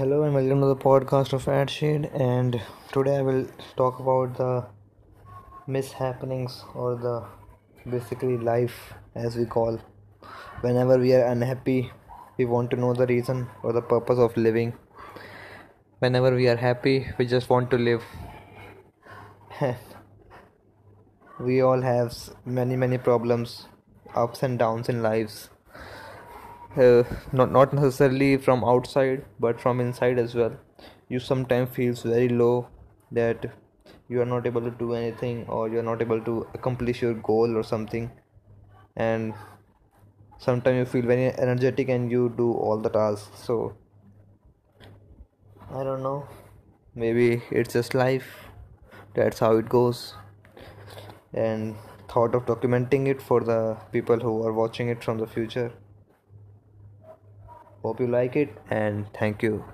Hello and welcome to the podcast of AdShade, and today I will talk about the mishappenings or the basically life as we call. Whenever we are unhappy, we want to know the reason or the purpose of living. Whenever we are happy, we just want to live. We all have many problems, ups and downs in lives. Not necessarily from outside but from inside as well. You sometimes feels very low that you are not able to do anything or you are not able to accomplish your goal or something, and sometimes you feel very energetic and you do all the tasks. So I don't know, maybe it's just life, that's how it goes, and thought of documenting it for the people who are watching it from the future. Hope you like it, and thank you.